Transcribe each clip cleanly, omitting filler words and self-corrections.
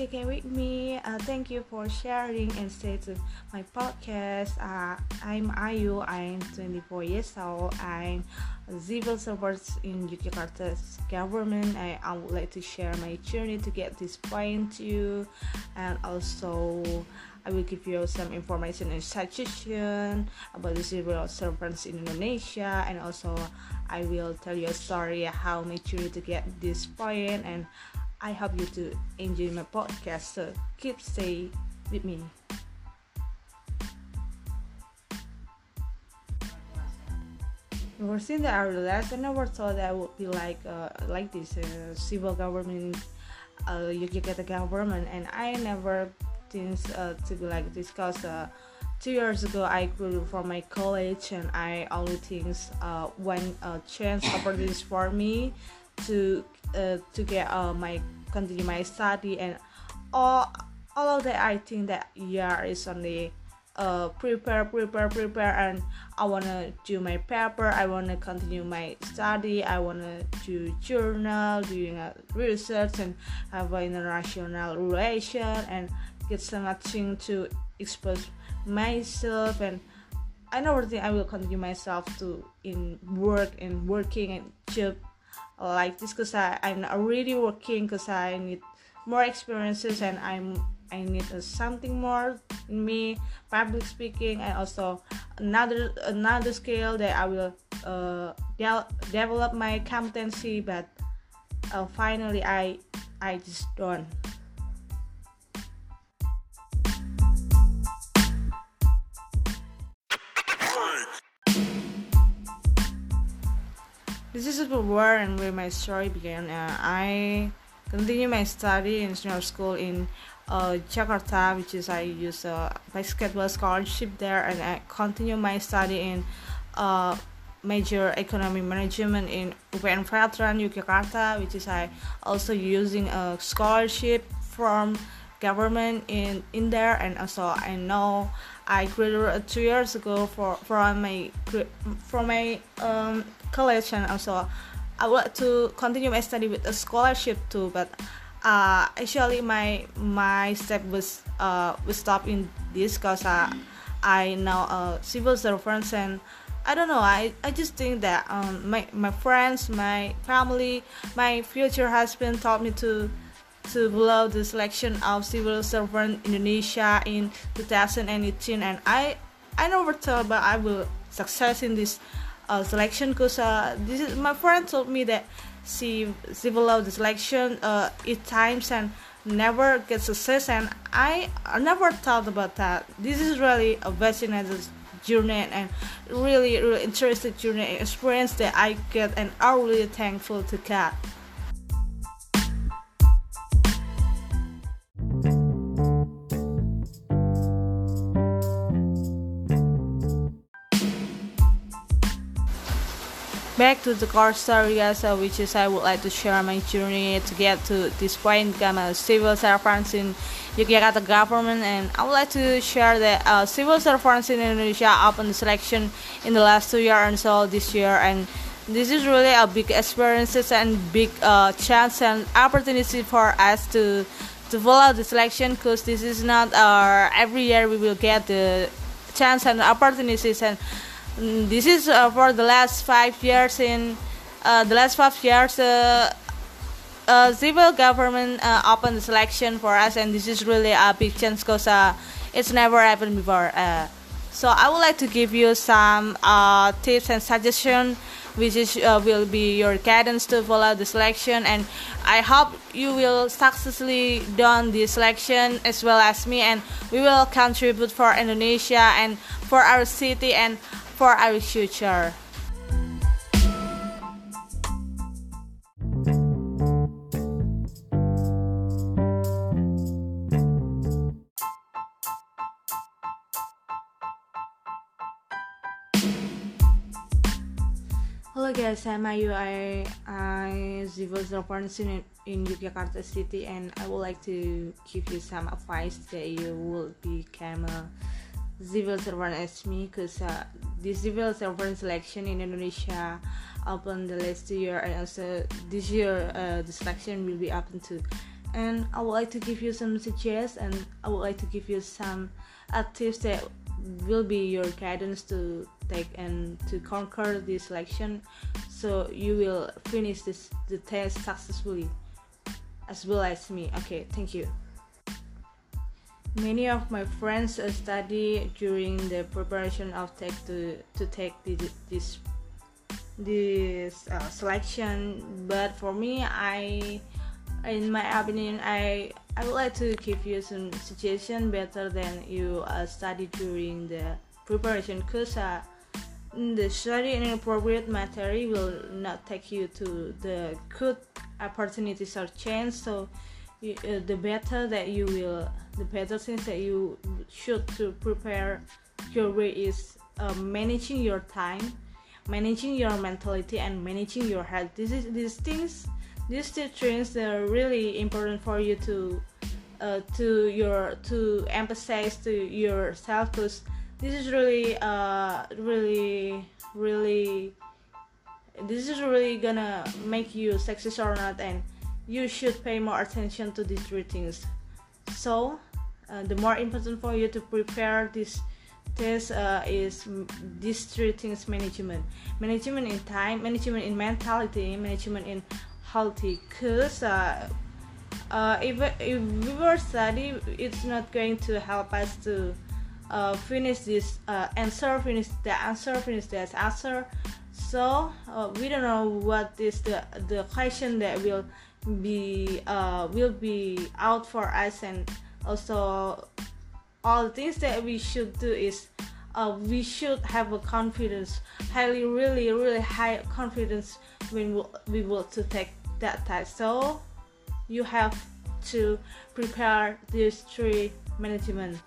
okay with me. Thank you for sharing and stay tuned my podcast. I'm Ayu. I'm 24 years old. I'm a civil servant in Yogyakarta's government. I would like to share my journey to get this point to you, and also I will give you some information and suggestion about the civil servants in Indonesia, and also I will tell you a story how make sure to get this point, and I hope you to enjoy my podcast, so keep stay with me. We were seeing that our last, I never thought that would be like this civil government, Yogyakarta government, and I never things to be like this, because 2 years ago I graduated from my college, and I only things one chance opportunities for me to get my continue my study, and all of that. I think that year is only prepare, and I wanna do my paper, I wanna continue my study, I wanna do journal, doing research, and have an international relation, and get some thing to expose myself. And I never think I will continue myself to in work and working and job like this, because I'm already working, because I need more experiences, and I need something more in me, public speaking, and also another skill that I will develop my competency. But finally I just don't. This is the war and where my story began. I continue my study in senior school in Jakarta, which is I use basketball scholarship there, and I continue my study in major economic management in UPN Veteran Yogyakarta, which is I also using a scholarship from government in there. And also I know I graduated 2 years ago from my college, and also I would like to continue my study with a scholarship too. But actually my step was stopped in this, because I now civil servants, and I don't know, I just think that my friends, my family, my future husband taught me to blow the selection of civil servant Indonesia in 2018, and I never thought but I will success in this selection, because this is my friend told me that she blow the selection 8 times and never get success, and I never thought about that. This is really a fascinating journey, and really really interesting journey and experience that I get, and I'm really thankful to God. Back to the core story, which is I would like to share my journey to get to this point, become a civil servant in Yogyakarta government. And I would like to share that civil servants in Indonesia open the selection in the last 2 years and so this year, and this is really a big experiences and big chance and opportunity for us to follow the selection, because this is not our every year we will get the chance and opportunities. And this is for the last 5 years. In the last 5 years, civil government opened the selection for us, and this is really a big chance, because it's never happened before. So I would like to give you some tips and suggestions, which is will be your guidance to follow the selection, and I hope you will successfully done the selection as well as me, and we will contribute for Indonesia and for our city and for our future. Hello guys, I'm Ayu. I civil servant in Yogyakarta city, and I would like to give you some advice that you will become a civil servant as me, because the civil servant selection in Indonesia open the last 2 years, and also this year the selection will be open to and I would like to give you some suggestions, and I would like to give you some tips that will be your guidance to take and to conquer this selection, so you will finish the test successfully as well as me. Okay, thank you. Many of my friends study during the preparation of take this selection, but for me, in my opinion I would like to give you some suggestion better than you study during the preparation, because the study inappropriate material will not take you to the good opportunities or chance. So the better things that you should to prepare your way is managing your time, managing your mentality, and managing your health. These three things are really important for you to emphasize to yourself, because this is really gonna make you success or not, and you should pay more attention to these three things. So the more important for you to prepare this test is these three things: management in time, management in mentality, management in healthy. Because if we were study, it's not going to help us to finish the answer. So we don't know what is the question that will be out for us, and also all things that we should do is we should have a confidence, really high confidence when we want to take that test. So you have to prepare these three management.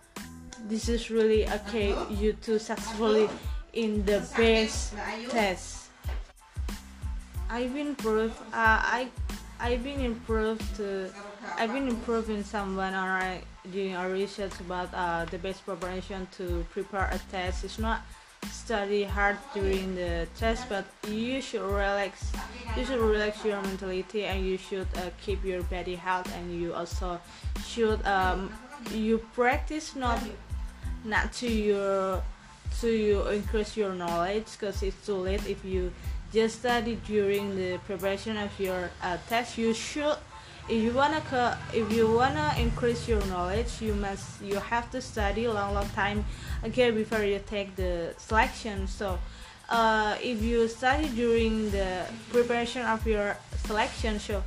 This is really okay you to successfully in the best test. I've been improving someone doing a research about the best preparation to prepare a test. It's not study hard during the test, but you should relax your mentality, and you should keep your body health, and you also should you practice not to increase your knowledge, because it's too late if you just study during the preparation of your test. You should, if you wanna increase your knowledge, you have to study long time again before you take the selection. So if you study during the preparation of your selection, so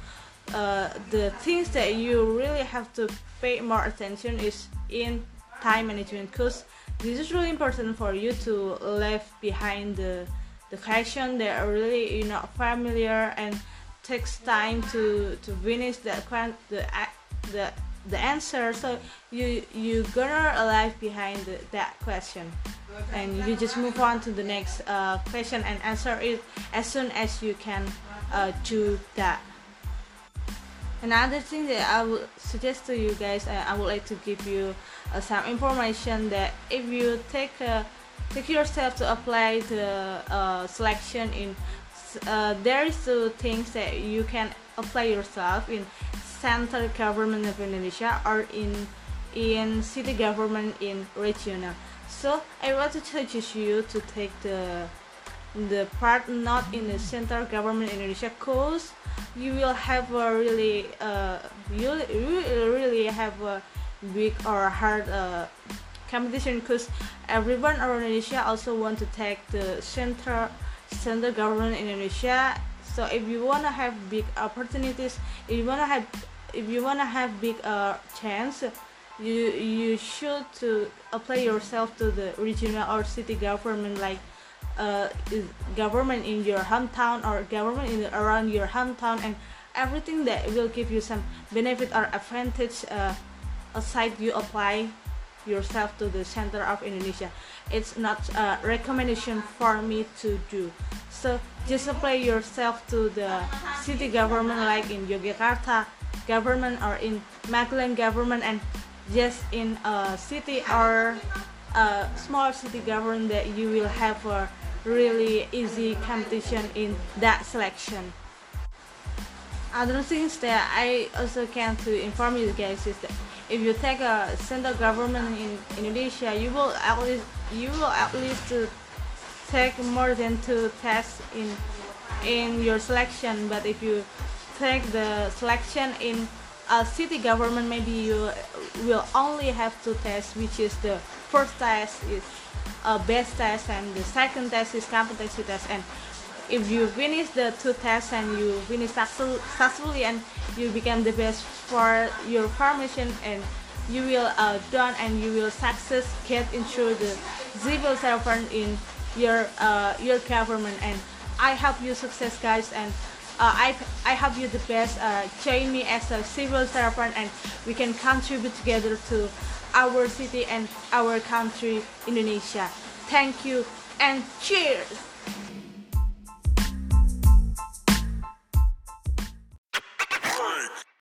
the things that you really have to pay more attention is in time management, because this is really important for you to leave behind the question that are really you're not familiar, and takes time to finish the answer. So you gonna leave behind that question, and you just move on to the next question and answer it as soon as you can do that. Another thing that I would suggest to you guys, I would like to give you some information that if you take yourself to apply the selection in, there is two things that you can apply yourself in: central government of Indonesia or in city government in regional. So I want to suggest you to take the part not in the central government in Indonesia, cause you will have a really you really have a big or hard competition, because everyone around Indonesia also want to take the central government in Indonesia. So if you wanna have big opportunities, if you wanna have big chance, you should to apply yourself to the regional or city government, like government in your hometown or government around your hometown, and everything that will give you some benefit or advantage aside you apply yourself to the center of Indonesia. It's not a recommendation for me to do. So just apply yourself to the city government, like in Yogyakarta government or in Magelang government, and just in a city or a small city government that you will have a really easy competition in that selection. Other things that I also can to inform you guys is that if you take a central government in Indonesia, you will at least take more than 2 tests in your selection. But if you take the selection in a city government, maybe you will only have 2 tests, which is the first test is a best test and the second test is competency test. And if you finish the 2 tests and you finish successfully and you become the best for your formation, and you will done and you will success get into the civil servant in your government. And I hope you success, guys, and I hope you the best. Join me as a civil servant and we can contribute together to our city and our country Indonesia. Thank you and cheers.